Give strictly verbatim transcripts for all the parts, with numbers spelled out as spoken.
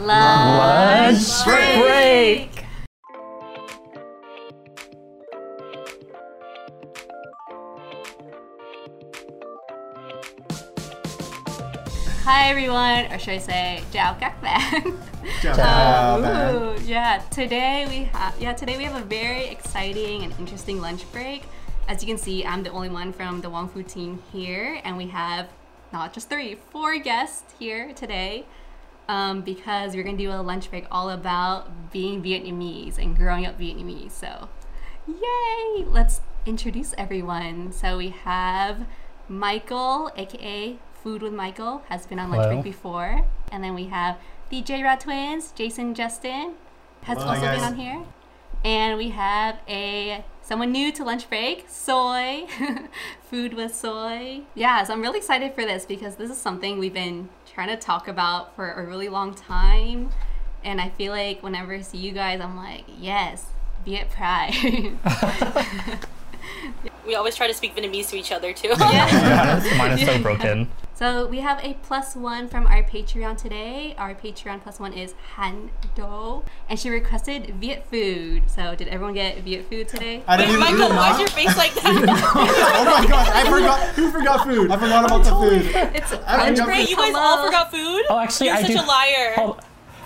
lunch, lunch break. break. Hi everyone, or should I say, chào các bạn. Chào bạn. Yeah, today we have yeah today we have a very exciting and interesting lunch break. As you can see, I'm the only one from the Wong Fu team here, and we have not just three, four guests here today, um, because we're gonna do a lunch break all about being Vietnamese and growing up Vietnamese. So, yay! Let's introduce everyone. So we have Michael, aka Food with Michael, has been on lunch Hello. break before. And then we have D J Rod Twins, Jason Justin, has Hello, also guys. been on here. And we have a someone new to lunch break, Soy, Food with Soy. Yeah, so I'm really excited for this because this is something we've been trying to talk about for a really long time. And I feel like whenever I see you guys, I'm like, yes, Viet Pride. We always try to speak Vietnamese to each other too. Yeah. Yeah, mine is so broken. So we have a plus one from our Patreon today. Our Patreon plus one is Hân Đỗ, and she requested Viet food. So did everyone get Viet food today? I didn't Wait, Michael, did why's your face like that? Oh my gosh, I forgot. Who forgot food? I forgot about totally, the food. It's lunch break. You guys Hello. all forgot food? Oh, actually, You're I such did. a liar. Oh.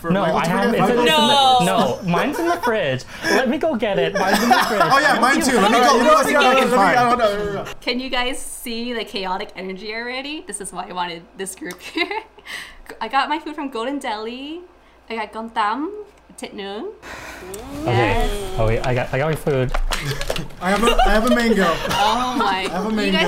No, I have, it's in, it's no. The, no, mine's in the fridge. Let me go get it. Mine's in the fridge. Oh yeah, mine too. Let me go. Let me go. Can, can you guys see the chaotic energy already? This is why I wanted this group here. I got my food from Golden Deli. I got Guantam, Titnung. Okay. Oh wait, I got I got my food. I have a I have a mango. Oh my. I have a mango.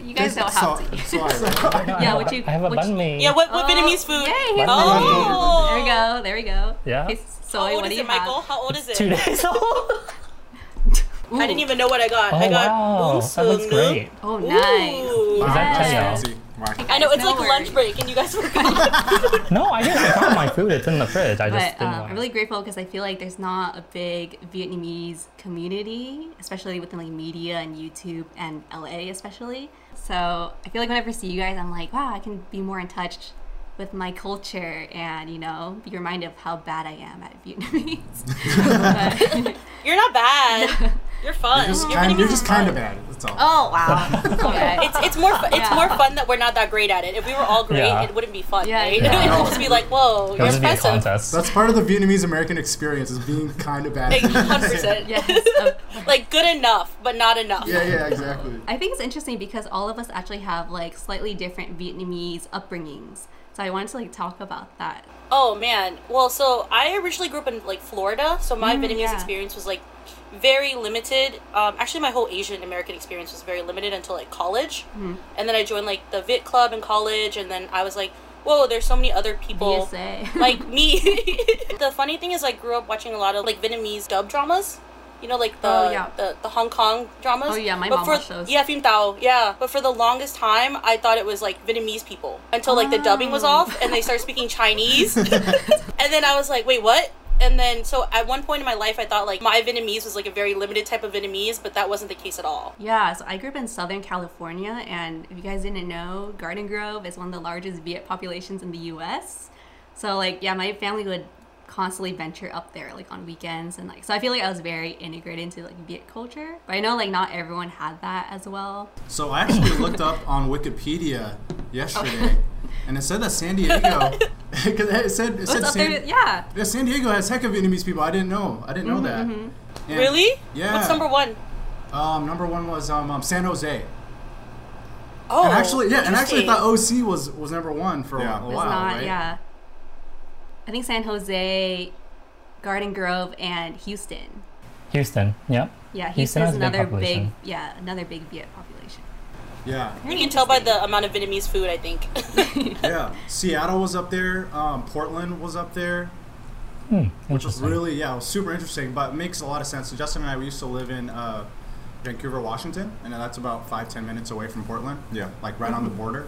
You guys, You guys don't have to eat. Yeah, would you? I have a banh mi. Yeah, what, what oh, Vietnamese food? Yay, oh. There we go, there we go. Yeah. Hey, Soy, How old what is do you it, have? Michael? How old is it? Two days old. I didn't even know what I got. Oh, I got wow. That looks great. Oh, nice. Yeah. Is that Wow. I know, it's like lunch break and you guys were good. No, I didn't forget my food. It's in the fridge. I just but, didn't um, I'm really grateful because I feel like there's not a big Vietnamese community, especially within like media and YouTube and L A especially. So I feel like whenever I see you guys, I'm like, wow, I can be more in touch with my culture and, you know, be reminded of how bad I am at Vietnamese. But, You're not bad. No. You're fun. You're just, you're kind, you're just kind of bad. That's all. Oh wow. Okay. It's it's more it's yeah. more fun that we're not that great at it. If we were all great, yeah. it wouldn't be fun. Yeah. Right? Yeah. It would just be like, whoa, you're impressive. That's part of the Vietnamese American experience is being kind of bad. one hundred percent. Yes. Like good enough, but not enough. Yeah, yeah, exactly. I think it's interesting because all of us actually have like slightly different Vietnamese upbringings. So I wanted to like talk about that. Oh man. Well, so I originally grew up in like Florida, so my mm, Vietnamese yeah. experience was like very limited. Um, actually, my whole Asian American experience was very limited until like college, mm. and then I joined like the Viet Club in college, and then I was like, "Whoa, there's so many other people V S A. Like me." The funny thing is, I grew up watching a lot of like Vietnamese dub dramas, you know, like the oh, yeah. the, the Hong Kong dramas. Oh yeah, my but mom for, watched those. Yeah, phim tao. Yeah, but for the longest time, I thought it was like Vietnamese people until like oh. the dubbing was off and they started speaking Chinese, and then I was like, "Wait, what?" And then, so at one point in my life, I thought like my Vietnamese was like a very limited type of Vietnamese, but that wasn't the case at all. Yeah, so I grew up in Southern California, and if you guys didn't know, Garden Grove is one of the largest Viet populations in the U S. So like, yeah, my family would constantly venture up there like on weekends, and like, so I feel like I was very integrated into like Viet culture, but I know like not everyone had that as well. So I actually looked up on Wikipedia yesterday. Oh. And it said that San Diego, because it said, it said San, there, yeah. yeah, San Diego has heck of Vietnamese people. I didn't know. I didn't know mm-hmm, that. Mm-hmm. Really? Yeah. What's number one? Um, number one was um, um San Jose. Oh. And actually, yeah, and actually, I thought O C was was number one for yeah. a, a while, not, right? Yeah. I think San Jose, Garden Grove, and Houston. Houston, yeah. Yeah, Houston, Houston is another big, big, yeah, another big Viet population. Yeah. You can tell by the amount of Vietnamese food, I think. Yeah. Seattle was up there. Um, Portland was up there. Mm, which was really, yeah, it was super interesting, but it makes a lot of sense. So Justin and I, we used to live in uh, Vancouver, Washington, and that's about five, ten minutes away from Portland. Yeah. Like right mm-hmm. on the border.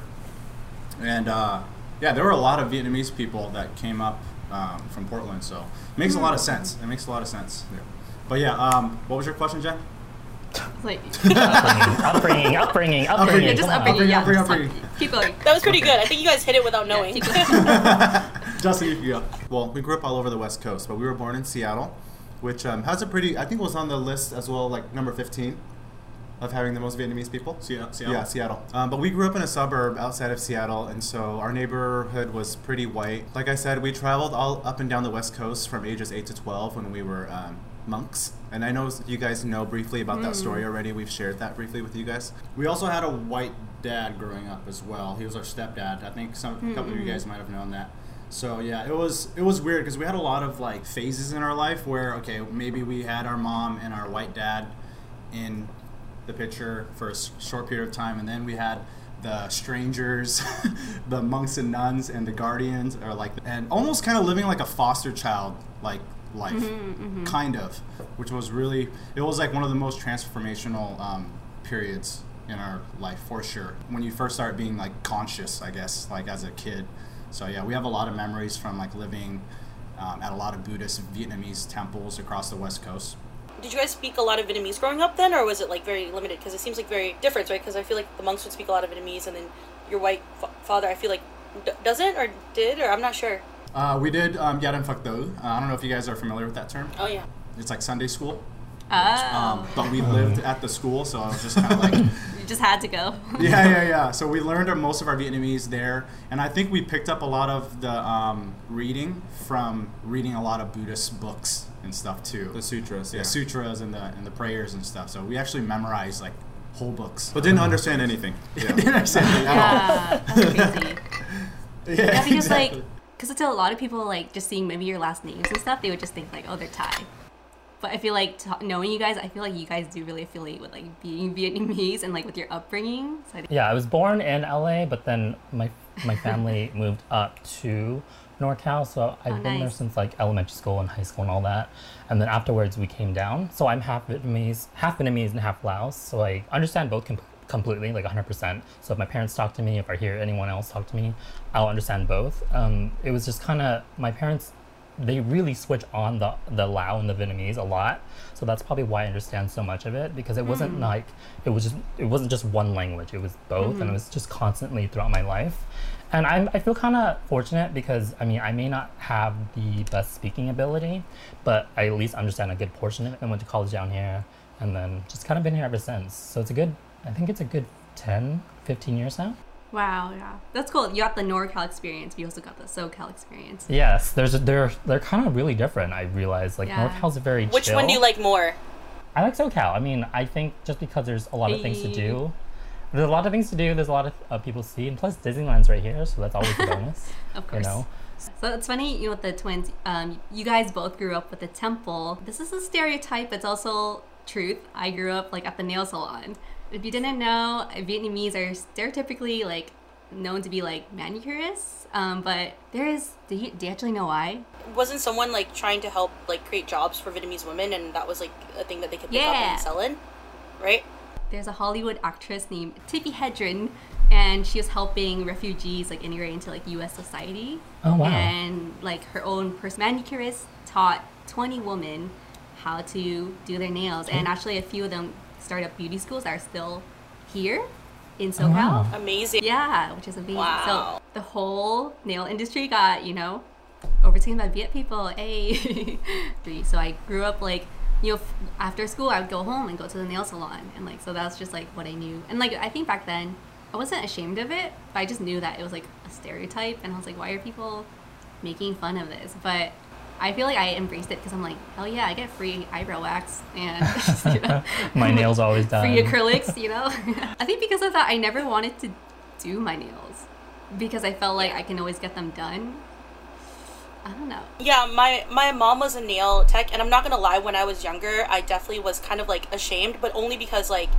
And uh, yeah, there were a lot of Vietnamese people that came up um, from Portland, so it makes mm-hmm. a lot of sense. It makes a lot of sense. Yeah. But yeah, um, what was your question, Jen? Like, upbringing, upbringing, upbringing, upbringing. Yeah, just upbringing, upbringing, yeah, upbringing, yeah, upbringing, upbringing. Keep going. That was pretty okay. good. I think you guys hit it without knowing. Yeah, Dustin, if you go. Well, we grew up all over the West Coast, but we were born in Seattle, which um, has a pretty, I think was on the list as well, like number fifteen of having the most Vietnamese people. Seattle? Yeah, Seattle. Um, but we grew up in a suburb outside of Seattle, and so our neighborhood was pretty white. Like I said, we traveled all up and down the West Coast from ages eight to twelve when we were um, monks. And I know you guys know briefly about mm. that story already. We've shared that briefly with you guys. We also had a white dad growing up as well. He was our stepdad. I think some mm-hmm. a couple of you guys might have known that. So yeah, it was it was weird because we had a lot of like phases in our life where, okay, maybe we had our mom and our white dad in the picture for a short period of time, and then we had the strangers, the monks and nuns, and the guardians, or like, and almost kind of living like a foster child like life, mm-hmm, mm-hmm. kind of, which was really, it was like one of the most transformational um, periods in our life for sure. When you first start being like conscious, I guess, like as a kid. So yeah, we have a lot of memories from like living um, at a lot of Buddhist Vietnamese temples across the West Coast. Did you guys speak a lot of Vietnamese growing up then, or was it like very limited? Because it seems like very different, right? Because I feel like the monks would speak a lot of Vietnamese, and then your white fa father, I feel like, d doesn't or did, or I'm not sure. Uh, we did um, Garden Grove. Uh, I don't know if you guys are familiar with that term. Oh yeah. It's like Sunday school. Oh. Um, but we lived at the school, so I was just kind of like... You just had to go. yeah, yeah, yeah. So we learned most of our Vietnamese there, and I think we picked up a lot of the um, reading from reading a lot of Buddhist books and stuff too. The sutras, yeah. The sutras and the, and the prayers and stuff. So we actually memorized like whole books. But didn't understand anything. Yeah. Didn't understand anything at all. Yeah, that's crazy. Yeah, yeah, because exactly. like, because until a lot of people like just seeing maybe your last names and stuff, they would just think like, oh, they're Thai. But I feel like t knowing you guys, I feel like you guys do really affiliate with like being Vietnamese and like with your upbringing. So I yeah, I was born in L A, but then my my family moved up to NorCal, so I've oh, been nice. there since like elementary school and high school and all that. And then afterwards, we came down. So I'm half Vietnamese, half Vietnamese and half Laos. So I understand both com completely, like one hundred percent. So if my parents talk to me, if I hear anyone else talk to me, I'll understand both. Um, it was just kind of my parents. They really switch on the, the Lao and the Vietnamese a lot. So that's probably why I understand so much of it, because it wasn't mm. like, it was just, it wasn't just one language, it was both, mm. and it was just constantly throughout my life. And I'm, I feel kind of fortunate because, I mean, I may not have the best speaking ability, but I at least understand a good portion of it. I went to college down here and then just kind of been here ever since. So it's a good, I think it's a good ten, fifteen years now. Wow, yeah, that's cool. You got the NorCal experience, but you also got the SoCal experience. Yes, there's a, they're they're kind of really different. I realized like yeah. NorCal's very chill. Which one do you like more? I like SoCal. I mean, I think just because there's a lot of things to do, there's a lot of things to do. There's a lot of uh, people to see, and plus Disneyland's right here, so that's always a bonus. Of course. You know? So it's funny, you know, with the twins, um, you guys both grew up with the temple. This is a stereotype, but it's also truth. I grew up like at the nail salon. If you didn't know, Vietnamese are stereotypically like known to be like manicurists, um, but there is, do you, do you actually know why? Wasn't someone like trying to help like create jobs for Vietnamese women, and that was like a thing that they could pick yeah. up and sell in, right? There's a Hollywood actress named Tippi Hedren, and she was helping refugees like integrate into like U S society. Oh wow! And like her own pers manicurist taught twenty women how to do their nails, okay. and actually a few of them started up beauty schools that are still here in SoCal. Wow. Amazing. Yeah, which is amazing. Wow. So the whole nail industry got, you know, overtaken by Viet people. Hey. So I grew up like, you know, after school I would go home and go to the nail salon, and like, so that's just like what I knew. And like, I think back then I wasn't ashamed of it, but I just knew that it was like a stereotype, and I was like, why are people making fun of this? But I feel like I embraced it because I'm like, oh yeah, I get free eyebrow wax and you know, my nails always done. Free acrylics, you know. I think because of that, I never wanted to do my nails because I felt like I can always get them done. I don't know. Yeah, my my mom was a nail tech, and I'm not gonna lie, when I was younger, I definitely was kind of like ashamed, but only because like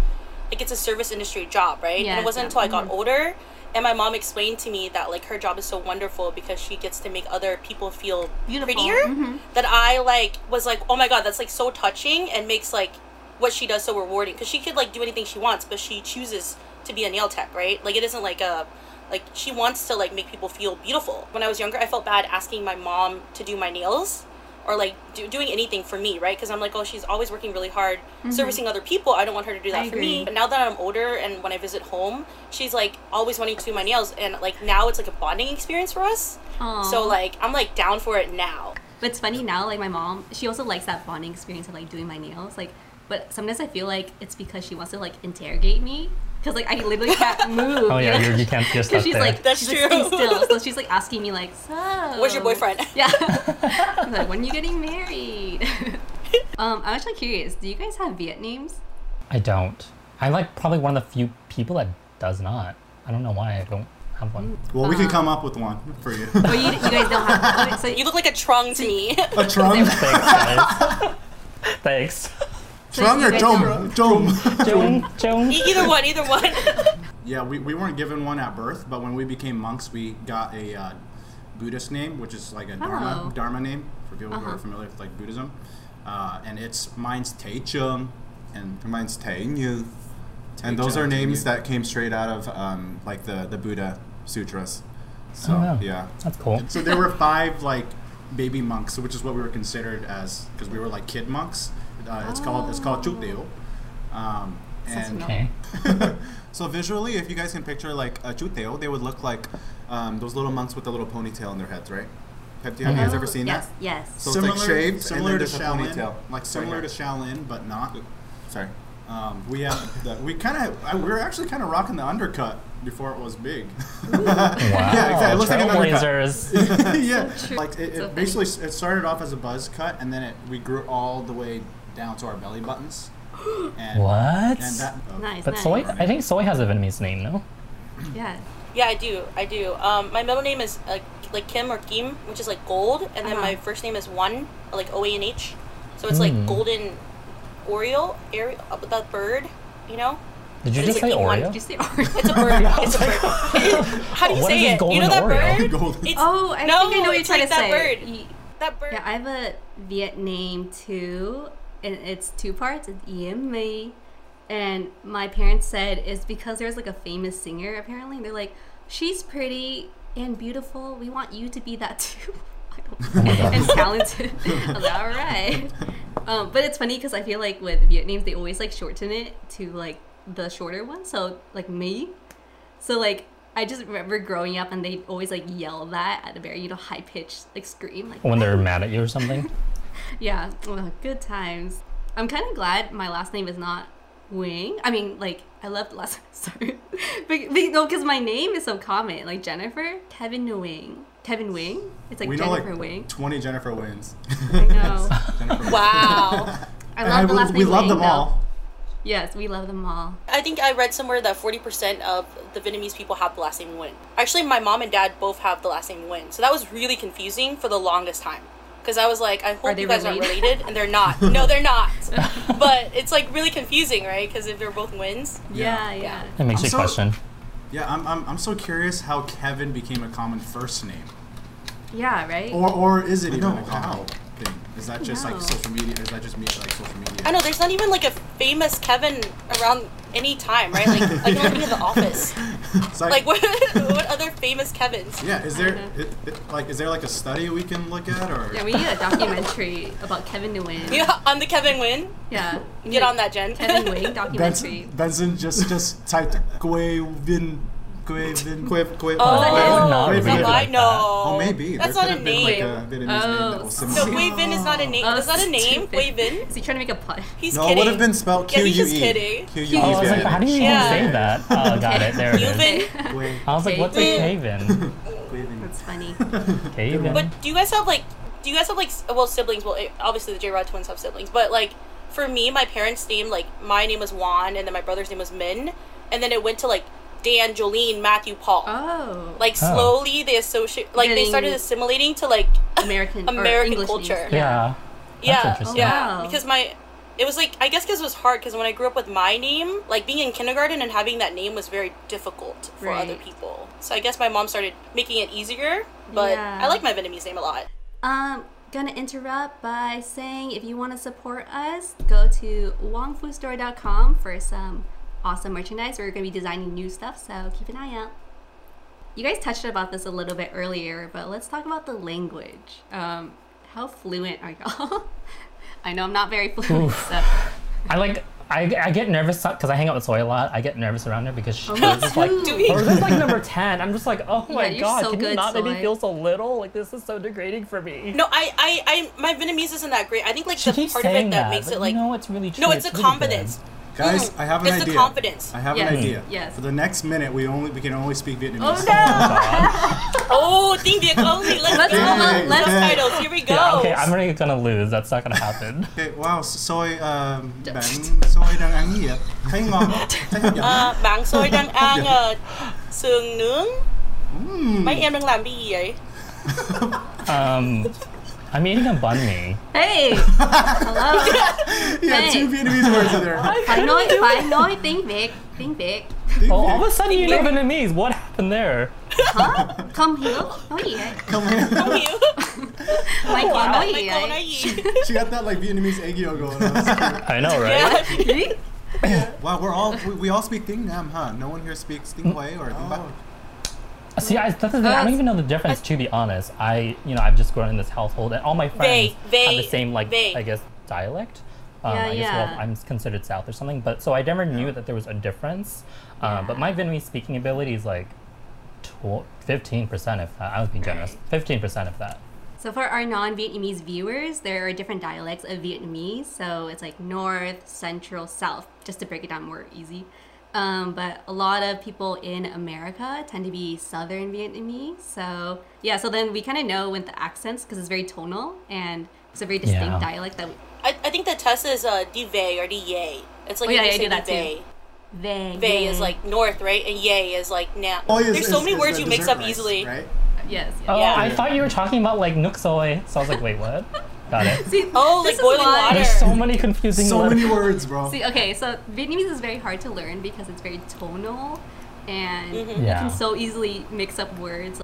like it's a service industry job, right? Yeah, and it wasn't yeah. until I got older. And my mom explained to me that like her job is so wonderful because she gets to make other people feel beautiful. Prettier. Mm-hmm. That I like was like, oh my god, that's like so touching and makes like what she does so rewarding. Because she could like do anything she wants, but she chooses to be a nail tech, right? Like it isn't like a like she wants to like make people feel beautiful. When I was younger, I felt bad asking my mom to do my nails or like do, doing anything for me, right? Because I'm like, oh, she's always working really hard, mm-hmm. servicing other people. I don't want her to do that I for agree. me. But now that I'm older and when I visit home, she's like always wanting to do my nails, and like now it's like a bonding experience for us. Aww. So like I'm like down for it now. But it's funny now, like my mom, she also likes that bonding experience of like doing my nails, like. But sometimes I feel like it's because she wants to like interrogate me. Because, like, I literally can't move. Oh, yeah, you, know? you can't just up she's there. Like, That's she's true. Like, stay still. So she's, like, asking me, like, so... where's your boyfriend? Yeah. I'm like, when are you getting married? um, I'm actually curious. Do you guys have Viet names? I don't. I'm, like, probably one of the few people that does not. I don't know why I don't have one. Well, we um, can come up with one for you. Well, you, you guys don't have one. So you look like a Trung to me. A Trung? Thanks, guys. Thanks. Trung so or Jom? Jom. Jom. Jom. Either one, either one. Yeah, we, we weren't given one at birth, but when we became monks, we got a uh, Buddhist name, which is like a Dharma, oh. Dharma name, for people uh -huh. who are familiar with like Buddhism. Uh, and it's, mine's Tae Chung, and mine's Tae Nhu. And those are names that came straight out of um, like the, the Buddha sutras. So, oh, wow. yeah. That's cool. So there were five like baby monks, which is what we were considered as, because we were like kid monks. Uh, it's oh. called it's called chuteo, um, and okay. So visually, if you guys can picture like a chuteo, they would look like um, those little monks with the little ponytail in their heads, right? Have, have oh. you guys ever seen yes. that? Yes. So similar, it's like shaved, similar and then to Shaolin, ponytail, like similar right to Shaolin, but not. Sorry, um, we have the, we kind of we were actually kind of rocking the undercut before it was big. Wow. Yeah, exactly. It looks like an undercut. Yeah, so like it, it basically funny. It started off as a buzz cut, and then it we grew all the way down to our belly buttons. And, what? And that, oh. nice, but nice. Soy, I think Soy has a Vietnamese name, no? Yeah. Yeah, I do. I do. Um, my middle name is uh, like Kim or Kim, which is like gold, and then uh -huh. my first name is One, like O A N H. So it's mm. like golden Oriole, Ariel, uh, that bird, you know. Did you just say Oreo? Did you say Oreo? It's a bird. It's a bird. How do you say it? You know that bird? Oh, I think I know what you're trying to say. That bird. That bird. Yeah, I have a Viet name too. And it's two parts, it's E M A. And my parents said it's because there's like a famous singer apparently. They're like, she's pretty and beautiful. We want you to be that too. I don't know. Oh and talented. I was like, all right. Um, but it's funny because I feel like with Viet names, they always like shorten it to like the shorter one. So like me. So like, I just remember growing up and they always like yell that at a very, you know, high pitched like scream. Like when they're mad at you or something. Yeah, well, good times. I'm kind of glad my last name is not Wing. I mean, like, I love the last name, sorry. but, but no, because my name is so common. Like, Jennifer, Kevin Wing. Kevin Wing? It's like we Jennifer know, like, Wing. twenty Jennifer Wings. I know. Wings. Wow. I love I, the last we, name We love Wing, them all. Though. Yes, we love them all. I think I read somewhere that forty percent of the Vietnamese people have the last name Nguyen. Actually, my mom and dad both have the last name Nguyen. So that was really confusing for the longest time. Because I was like, I hope you guys aren't related, and they're not. No, they're not. But it's like really confusing, right? Because if they're both Nguyen's. Yeah, yeah. That makes you question. Yeah, I'm, I'm, I'm so curious how Kevin became a common first name. Yeah, right. Or, or is it even a common thing? Is that just like social media? Is that just me like social media? I know there's not even like a famous Kevin around any time, right? Like, I can only be in The Office. Like, like what, what other famous Kevins? Yeah, is there it, it, like is there like a study we can look at or? Yeah, we need a documentary about Kevin Nguyen. Yeah, on the Kevin Nguyen. Yeah, get like, on that, Jen. Kevin Nguyen documentary. Benson, Benson just just typed Kevin Kevin Kevin Kevin. Oh, is that I know. Oh, maybe. That's not a name. Like a oh, so Kevin is not a name. That's not a name. Kevin. Is he trying to make a pun? He's no, kidding. No, it would have been spelled Q U E. Yeah, he's just kidding. Q U E. Oh, I was like, how do you even yeah. say that? Oh, got it. There it is. Kevin. I was like, what's a Kevin? That's funny. Kevin. But do you guys have like, do you guys have like, well, siblings? Well, obviously the J Rod twins have siblings, but like, for me, my parents' name, like, my name was Juan, and then my brother's name was Min, and then it went to like. Dan, Jolene, Matthew, Paul. Oh. Like slowly oh. they associate, like Getting they started assimilating to like American American or culture. Names. Yeah. Yeah. Yeah. Oh, yeah. Wow. Because my, it was like, I guess because it was hard because when I grew up with my name, like being in kindergarten and having that name was very difficult for right. other people. So I guess my mom started making it easier, but yeah. I like my Vietnamese name a lot. Um, gonna interrupt by saying if you want to support us, go to Wong Fu Store dot com for some awesome merchandise. We're going to be designing new stuff, so keep an eye out. You guys touched about this a little bit earlier, but let's talk about the language. Um, How fluent are y'all? I know I'm not very fluent. So. I like. I, I get nervous because I hang out with Soy a lot. I get nervous around her because she's oh, just like, this like number ten. I'm just like, oh my yeah, god, so can good, you not Soy. Make me feel so little? Like this is so degrading for me. No, I, I, I my Vietnamese isn't that great. I think like she the part of it that, that makes it like. No, it's really true. No, it's, it's a really confidence. Good. Guys, mm. I have an it's idea. It's the confidence. I have yes. an idea. Yes. For the next minute, we only we can only speak Vietnamese. Oh no! Oh, Tiếng Việt only. Let's go. Let's titles. Here we go. Yeah, okay, I'm already gonna lose. That's not gonna happen. Okay. Wow. Soy. Um. Bạn soy đang ăn gì vậy? Thấy ngon. Thấy hấp dẫn. À, bạn soy đang ăn sườn nướng. Mấy em đang làm cái gì vậy? Um. I'm eating a banh mi. Hey! Hello! Yeah, hey. Two Vietnamese words in there. I know, I know, Tiếng Việt, Tiếng Việt. Oh, all of a sudden you know Vietnamese. What happened there? Huh? Come here. Nói gì vậy? Come here. Come here. Mày còn nói gì vậy? She got that like Vietnamese egg yolk going on. I know, right? Yeah. Yeah. Wow, we're all, we, we all speak Tiếng Nam, huh? No one here speaks Tiếng Quay or Tiếng Bắc. See, I, that's the thing. I don't even know the difference, to be honest. I, you know, I've just grown in this household, and all my friends they, they, have the same, like, they. I guess, dialect. Um, yeah, I guess, yeah. Well, I'm considered South or something, but so I never knew that there was a difference. Uh, yeah. But my Vietnamese speaking ability is like fifteen percent if that. I was being generous. fifteen percent of that. So for our non-Vietnamese viewers, there are different dialects of Vietnamese. So it's like North, Central, South, just to break it down more easy. Um, but a lot of people in America tend to be Southern Vietnamese. So yeah, so then we kind of know with the accents because it's very tonal and it's a very distinct yeah. dialect. That we... I, I think the test is uh, đi về or đi về. It's like oh, yeah, you yeah, say I do that về. Too. Về, về is like north, right? And ye is like now. Oh, there's is, so is, many is words you mix up rice, easily. Right? Yes. yes. Oh, yeah. I thought you were talking about like nước sôi. So I was like, wait, what? Got it. See, oh, like boiling water. water. There's so many confusing so words. So many words, bro. See, okay, so Vietnamese is very hard to learn because it's very tonal and mm-hmm. yeah. you can so easily mix up words.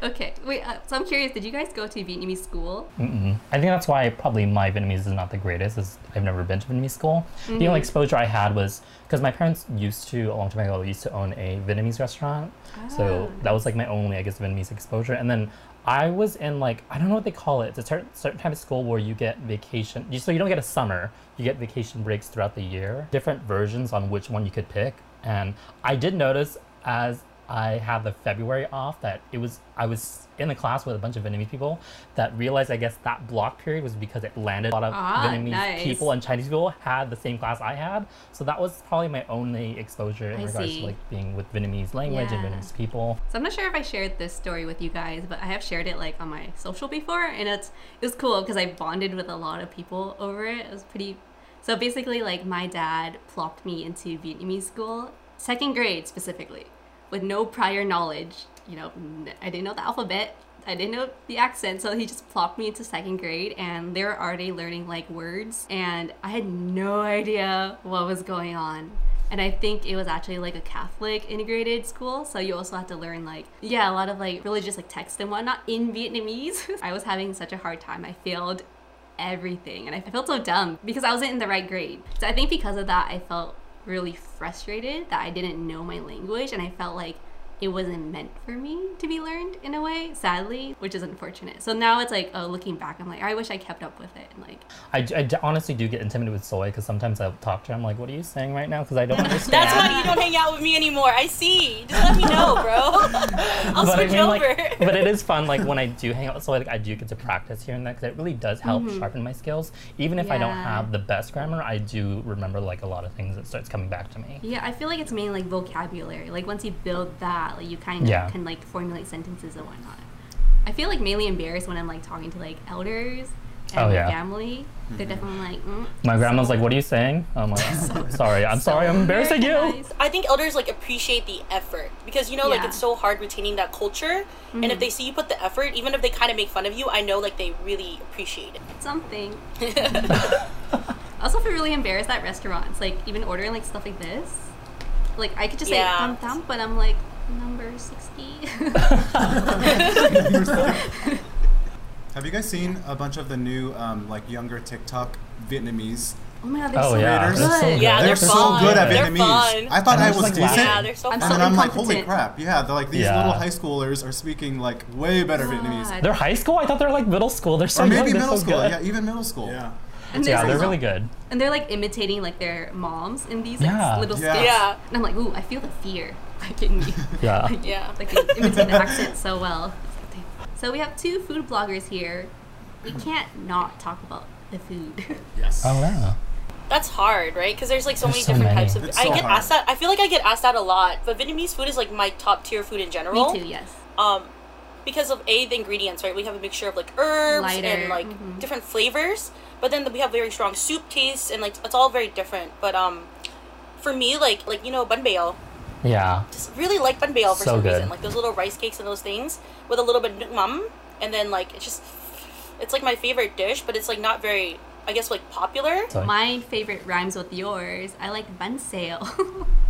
Okay, wait, uh, so I'm curious, did you guys go to Vietnamese school? Mm-mm. I think that's why probably my Vietnamese is not the greatest, is I've never been to Vietnamese school. Mm-hmm. The only exposure I had was, because my parents used to, a long time ago, used to own a Vietnamese restaurant. Oh. So that was like my only, I guess, Vietnamese exposure. And then I was in like, I don't know what they call it. It's a certain, certain type of school where you get vacation. You, so you don't get a summer, you get vacation breaks throughout the year. Different versions on which one you could pick. And I did notice as I had the February off that it was, I was in the class with a bunch of Vietnamese people that realized I guess that block period was because it landed a lot of ah, Vietnamese nice. people and Chinese people had the same class I had. So that was probably my only exposure in I regards see. to like being with Vietnamese language yeah. and Vietnamese people. So I'm not sure if I shared this story with you guys, but I have shared it like on my social before and it's, it was cool because I bonded with a lot of people over it. It was pretty, so basically like my dad plopped me into Vietnamese school, second grade specifically. With no prior knowledge, you know, I didn't know the alphabet, I didn't know the accent, so he just plopped me into second grade and they were already learning like words and I had no idea what was going on. And I think it was actually like a Catholic integrated school, so you also had to learn like, yeah, a lot of like religious like texts and whatnot in Vietnamese. I was having such a hard time, I failed everything and I felt so dumb because I wasn't in the right grade. So I think because of that, I felt really frustrated that I didn't know my language and I felt like it wasn't meant for me to be learned in a way, sadly, which is unfortunate. So now it's like, oh, looking back, I'm like, I wish I kept up with it. And like, I, I honestly do get intimidated with Soy because sometimes I'll talk to her. I'm like, what are you saying right now? Because I don't understand. That's why you don't hang out with me anymore. I see. Just let me know, bro. I'll but switch I mean, over. Like, but it is fun. Like when I do hang out with Soy, like I do get to practice here and there because it really does help mm-hmm. sharpen my skills. Even if yeah. I don't have the best grammar, I do remember like a lot of things that starts coming back to me. Yeah, I feel like it's mainly like vocabulary. Like once you build that, like you kind of yeah. can like formulate sentences and whatnot. I feel like mainly embarrassed when I'm like talking to like elders and oh, yeah. family. Mm-hmm. They're definitely like. Mm, my grandma's so like, "What are you saying?" I'm like, so, "Sorry, I'm so sorry, I'm embarrassing you." I think elders like appreciate the effort because you know, yeah. like it's so hard retaining that culture. Mm-hmm. And if they see you put the effort, even if they kind of make fun of you, I know like they really appreciate it. Something. I also feel really embarrassed at restaurants, like even ordering like stuff like this. Like I could just yeah. say "tam tam," but I'm like. Number sixty. Have you guys seen a bunch of the new, um, like younger TikTok Vietnamese Oh my god, they're oh, so yeah. good. So good. Yeah, they're, they're so good at Vietnamese. I thought I was like, decent. Yeah, they're so fun. And then so I'm like, holy crap. Yeah, they're like, these yeah. little high schoolers are speaking like way better god. Vietnamese. They're high school? I thought they're like middle school. They're so good. Or maybe young. middle so school. Good. Yeah, even middle school. Yeah. And yeah, they're like, really good. And they're like imitating like their moms in these like, yeah. little yeah. skits. Yeah. And I'm like, ooh, I feel the fear. I can yeah. I, yeah. Like they imitate the accent so well. So we have two food bloggers here. We can't not talk about the food. Yes. Oh yeah. That's hard, right? Because there's like so there's many so different many. types of food. So I get hard. asked that. I feel like I get asked that a lot. But Vietnamese food is like my top tier food in general. Me too, yes. Um, because of A, the ingredients, right? We have a mixture of like herbs Lighter. and like mm-hmm. different flavors. But then we have very strong soup tastes and like it's all very different. But um, for me, like like you know, bánh bèo. Yeah. Just really like bánh bèo for so some good. reason. Like those little rice cakes and those things with a little bit of nước mắm, and then like it's just it's like my favorite dish, but it's like not very. I guess like popular. Sorry. My favorite rhymes with yours. I like bun sale.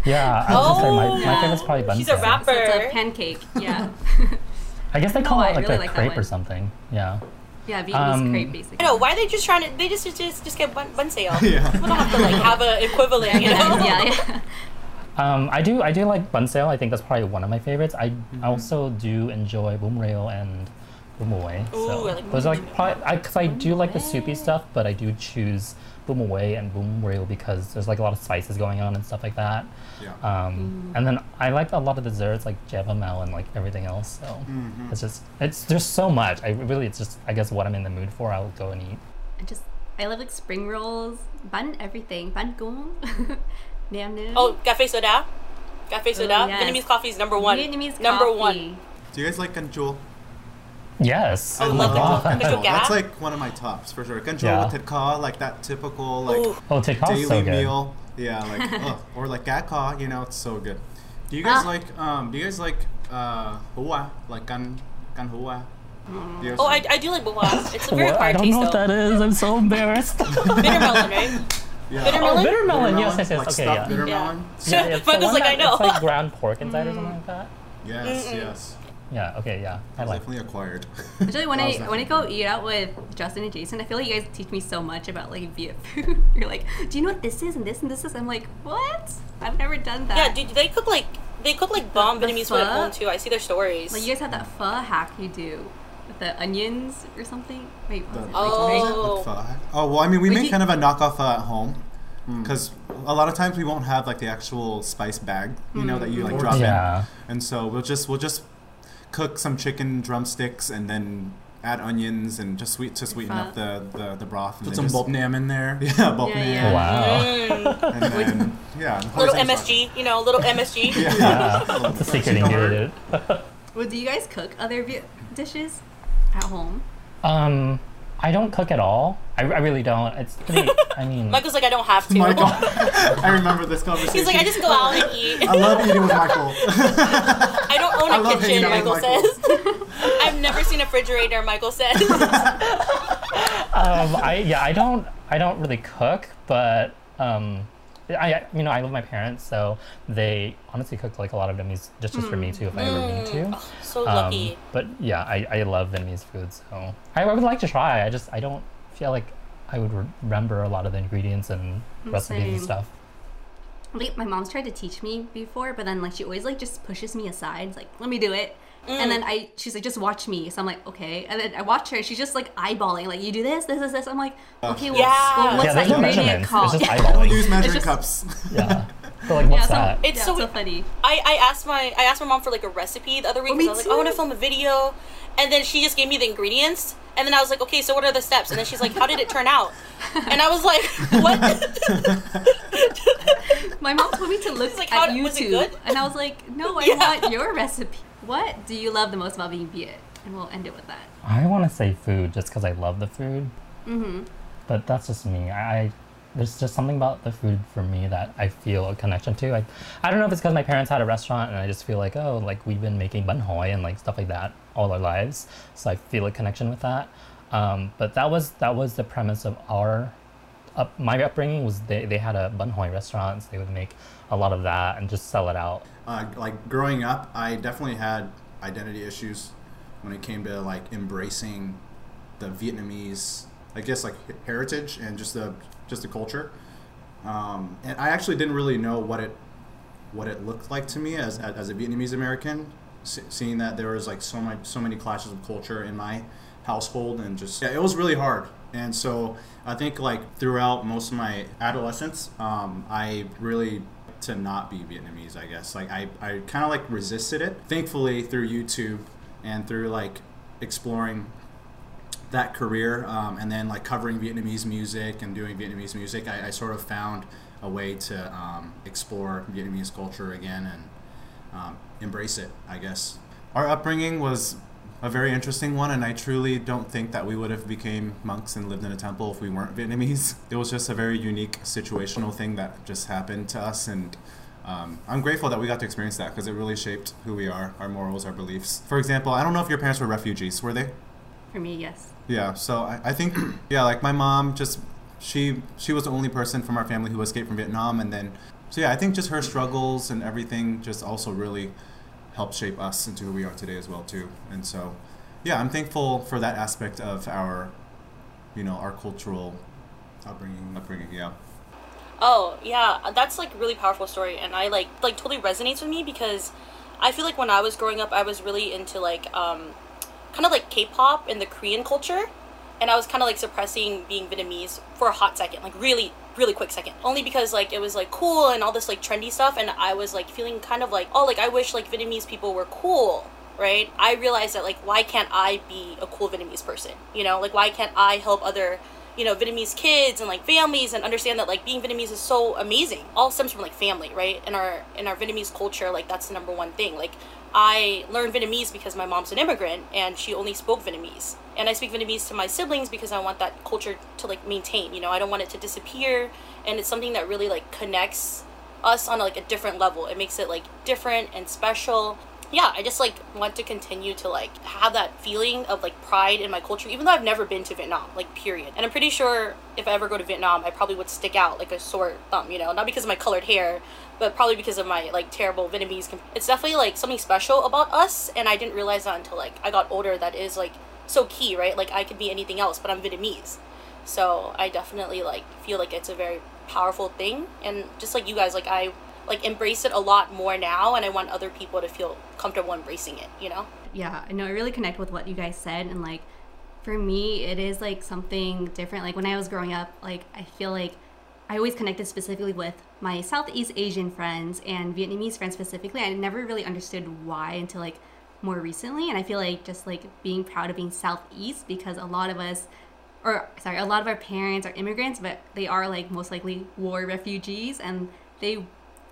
yeah. I was oh. Say my, my yeah. favorite's probably bun She's sale. She's a rapper. So it's a pancake. Yeah. I guess they call oh, it like really a like crepe or something. Yeah. Yeah, Vietnamese um, crepe basically. I know why are they just trying to. They just just just get bun, bun sale. yeah. We don't have to like have an equivalent. You know? yeah. yeah. Um, I do. I do like bun sale. I think that's probably one of my favorites. I mm-hmm. also do enjoy bún riêu and. Bumaway. So Ooh, I like those are like probably, I because I do like the soupy stuff, but I do choose Bumaway and Bum Riêu because there's like a lot of spices going on and stuff like that. Yeah. Um, mm. And then I like a lot of desserts like jevamel and like everything else. So mm-hmm. it's just it's there's so much. I really it's just I guess what I'm in the mood for I'll go and eat. I just I love like spring rolls, bun everything, bun gong, nam nam. Oh, cafe soda, cafe soda. Ooh, yes. Vietnamese coffee is number one. Vietnamese number coffee. one. Do you guys like ganchul? Yes. I love ganchul. Ganchul. That's like one of my tops for sure. Ganchul yeah. with thịt kho, like that typical like oh, daily so meal. Yeah, like oh, or like gak kho, you know, it's so good. Do you guys ah. like um do you guys like uh hua? Like gan gan hua? Mm. Oh, like? I I do like hua. It's a very hard taste. I don't know though. what that is. I'm so embarrassed. Bitter melon, right? Yeah. Bitter, oh, melon? bitter melon. Bitter yes, melon. Yes, yes, like okay, yeah. Bitter yeah. melon. Yeah, it's the one like that, I know. It's like ground pork inside mm. or something like that. Yes, Mm-mm. yes. Yeah, okay, yeah. I like definitely acquired. Actually, when I when I go eat out with Justin and Jason, I feel like you guys teach me so much about like Viet food. You're like, do you know what this is and this and this is? I'm like, what? I've never done that. Yeah, dude, they cook like they cook like bomb Vietnamese food at home too. I see their stories. Like you guys have that pho hack you do with the onions or something. Wait, what the, was it? Oh. Like, oh, well, I mean, we Would make you, kind of a knockoff pho at home. Because a lot of times we won't have like the actual spice bag, you mm. know, that you like drop yeah. in. And so we'll just we'll just cook some chicken drumsticks and then add onions and just sweet to sweeten uh, up the, the, the broth. And put some bulb nam in there. Yeah, bulb yeah, nam. Yeah. Wow. Mm. And then, yeah. And little M S G, you know, little M S G. yeah. yeah. That's a secret ingredient. Well, do you guys cook other v- dishes at home? Um, I don't cook at all. I, I really don't. It's pretty, I mean. Michael's like, I don't have to. Michael. I remember this conversation. He's like, I just go out and eat. I love eating with Michael. I don't own a kitchen, Michael, Michael says. I've never seen a refrigerator, Michael says. um, I yeah, I don't, I don't really cook, but um, I you know I live with my parents, so they honestly cook like a lot of Vietnamese dishes mm. for me too if mm. I ever need to. Oh, so um, lucky. But yeah, I, I love Vietnamese food, so I, I would like to try. I just I don't. feel like I would re- remember a lot of the ingredients and Same. recipes and stuff. Like my mom's tried to teach me before, but then like she always like just pushes me aside. It's like, let me do it. Mm. And then I, she's like, just watch me. So I'm like, okay. And then I watch her. She's just like eyeballing. Like you do this, this is this, this. I'm like, okay, well, yeah. well what's yeah, that ingredient called? It's just eyeballing. Use measuring just, cups. yeah. So like, what's yeah, so, that? It's yeah, so, so funny. I, I asked my I asked my mom for like a recipe the other week. Oh, I was like, I want to film a video, and then she just gave me the ingredients. And then I was like, okay, so what are the steps? And then she's like, how did it turn out? And I was like, what? My mom told me to look like, at how, YouTube. And I was like, no, I yeah. want your recipe. What do you love the most about being Viet? And we'll end it with that. I want to say food just because I love the food. Mm-hmm. But that's just me. I, I There's just something about the food for me that I feel a connection to. I, I don't know if it's because my parents had a restaurant and I just feel like, oh, like we've been making bánh hỏi and like stuff like that all our lives. So I feel a connection with that. Um, but that was that was the premise of our, up, my upbringing was they, they had a bánh hỏi restaurant. So they would make a lot of that and just sell it out. Uh, like growing up, I definitely had identity issues when it came to like embracing the Vietnamese, I guess like heritage and just the just the culture. Um, and I actually didn't really know what it what it looked like to me as as a Vietnamese American, seeing that there was like so much so many clashes of culture in my household, and just yeah, it was really hard. And so I think like throughout most of my adolescence, um, I really to not be Vietnamese, I guess. Like I, I kind of like resisted it. Thankfully, through YouTube and through like exploring that career, um, and then like covering Vietnamese music and doing Vietnamese music, I, I sort of found a way to um, explore Vietnamese culture again and um, embrace it, I guess. Our upbringing was a very interesting one, and I truly don't think that we would have became monks and lived in a temple if we weren't Vietnamese. It was just a very unique situational thing that just happened to us, and um, I'm grateful that we got to experience that because it really shaped who we are, our morals, our beliefs. For example, I don't know if your parents were refugees, were they? For me, yes. Yeah, so I, I think, yeah, like my mom just, she she was the only person from our family who escaped from Vietnam, and then, so yeah, I think just her struggles and everything just also really helped shape us into who we are today as well too. And so yeah, I'm thankful for that aspect of our, you know, our cultural upbringing, upbringing, yeah. Oh yeah, that's like a really powerful story, and I like like totally resonates with me because I feel like when I was growing up I was really into like um kind of like K-pop and the Korean culture, and I was kind of like suppressing being Vietnamese for a hot second, like really really quick second, only because like it was like cool and all this like trendy stuff, and I was like feeling kind of like, oh, like I wish like Vietnamese people were cool, right? I realized that like, why can't I be a cool Vietnamese person, you know? Like why can't I help other, you know, Vietnamese kids and like families, and understand that like being Vietnamese is so amazing. All stems from like family, right? In our in our Vietnamese culture, like that's the number one thing. Like I learned Vietnamese because my mom's an immigrant and she only spoke Vietnamese, and I speak Vietnamese to my siblings because I want that culture to like maintain, you know, I don't want it to disappear, and it's something that really like connects us on like a different level. It makes it like different and special. Yeah, I just like want to continue to like have that feeling of like pride in my culture, even though I've never been to Vietnam, like period. And I'm pretty sure if I ever go to Vietnam, I probably would stick out like a sore thumb, you know, not because of my colored hair, but probably because of my like terrible Vietnamese. It's definitely like something special about us, and I didn't realize that until like I got older. That is like so key, right? Like I could be anything else, but I'm Vietnamese. So I definitely like feel like it's a very powerful thing, and just like you guys, like I like embrace it a lot more now, and I want other people to feel comfortable embracing it, you know? Yeah, no, I really connect with what you guys said, and like for me it is like something different. Like when I was growing up, like I feel like I always connected specifically with my Southeast Asian friends and Vietnamese friends specifically. I never really understood why until like more recently, and I feel like just like being proud of being Southeast, because a lot of us or sorry a lot of our parents are immigrants, but they are like most likely war refugees, and they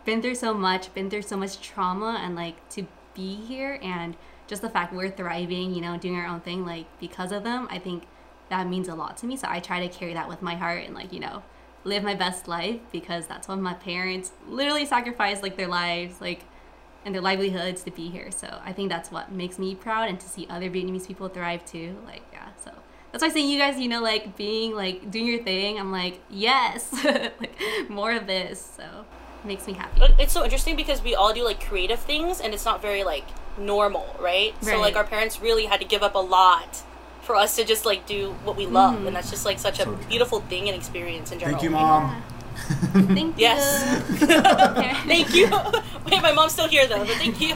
been through so much, been through so much trauma, and like to be here and just the fact we're thriving, you know, doing our own thing, like because of them, I think that means a lot to me. So I try to carry that with my heart and like, you know, live my best life, because that's what my parents literally sacrificed like their lives, like and their livelihoods to be here. So I think that's what makes me proud, and to see other Vietnamese people thrive too. Like, yeah, so that's why I say you guys, you know, like being like doing your thing, I'm like, yes, like more of this. So makes me happy. But it's so interesting because we all do like creative things, and it's not very like normal, right? Right. So like our parents really had to give up a lot for us to just like do what we love, mm. and that's just like such so a beautiful true. thing and experience in general. Thank you, mom. Yeah. Thank you. Yes. Thank you. Wait, my mom's still here though, but thank you.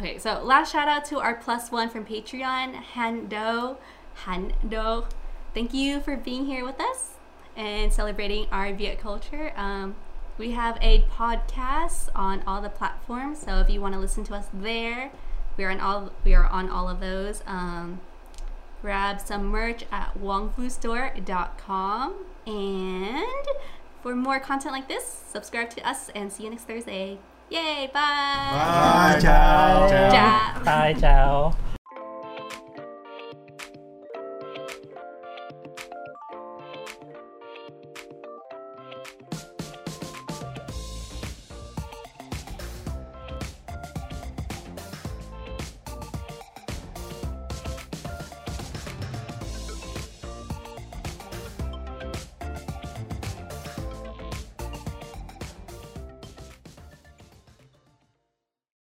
Okay, so last shout out to our plus one from Patreon, Hân Đỗ. Hân Đỗ. Thank you for being here with us and celebrating our Viet culture. Um, We have a podcast on all the platforms, so if you want to listen to us there, we are on all we are on all of those. Um, grab some merch at Wong Fu Store dot com, and for more content like this, subscribe to us, and see you next Thursday. Yay! Bye. Bye. Ciao. Ciao. Bye. Ciao.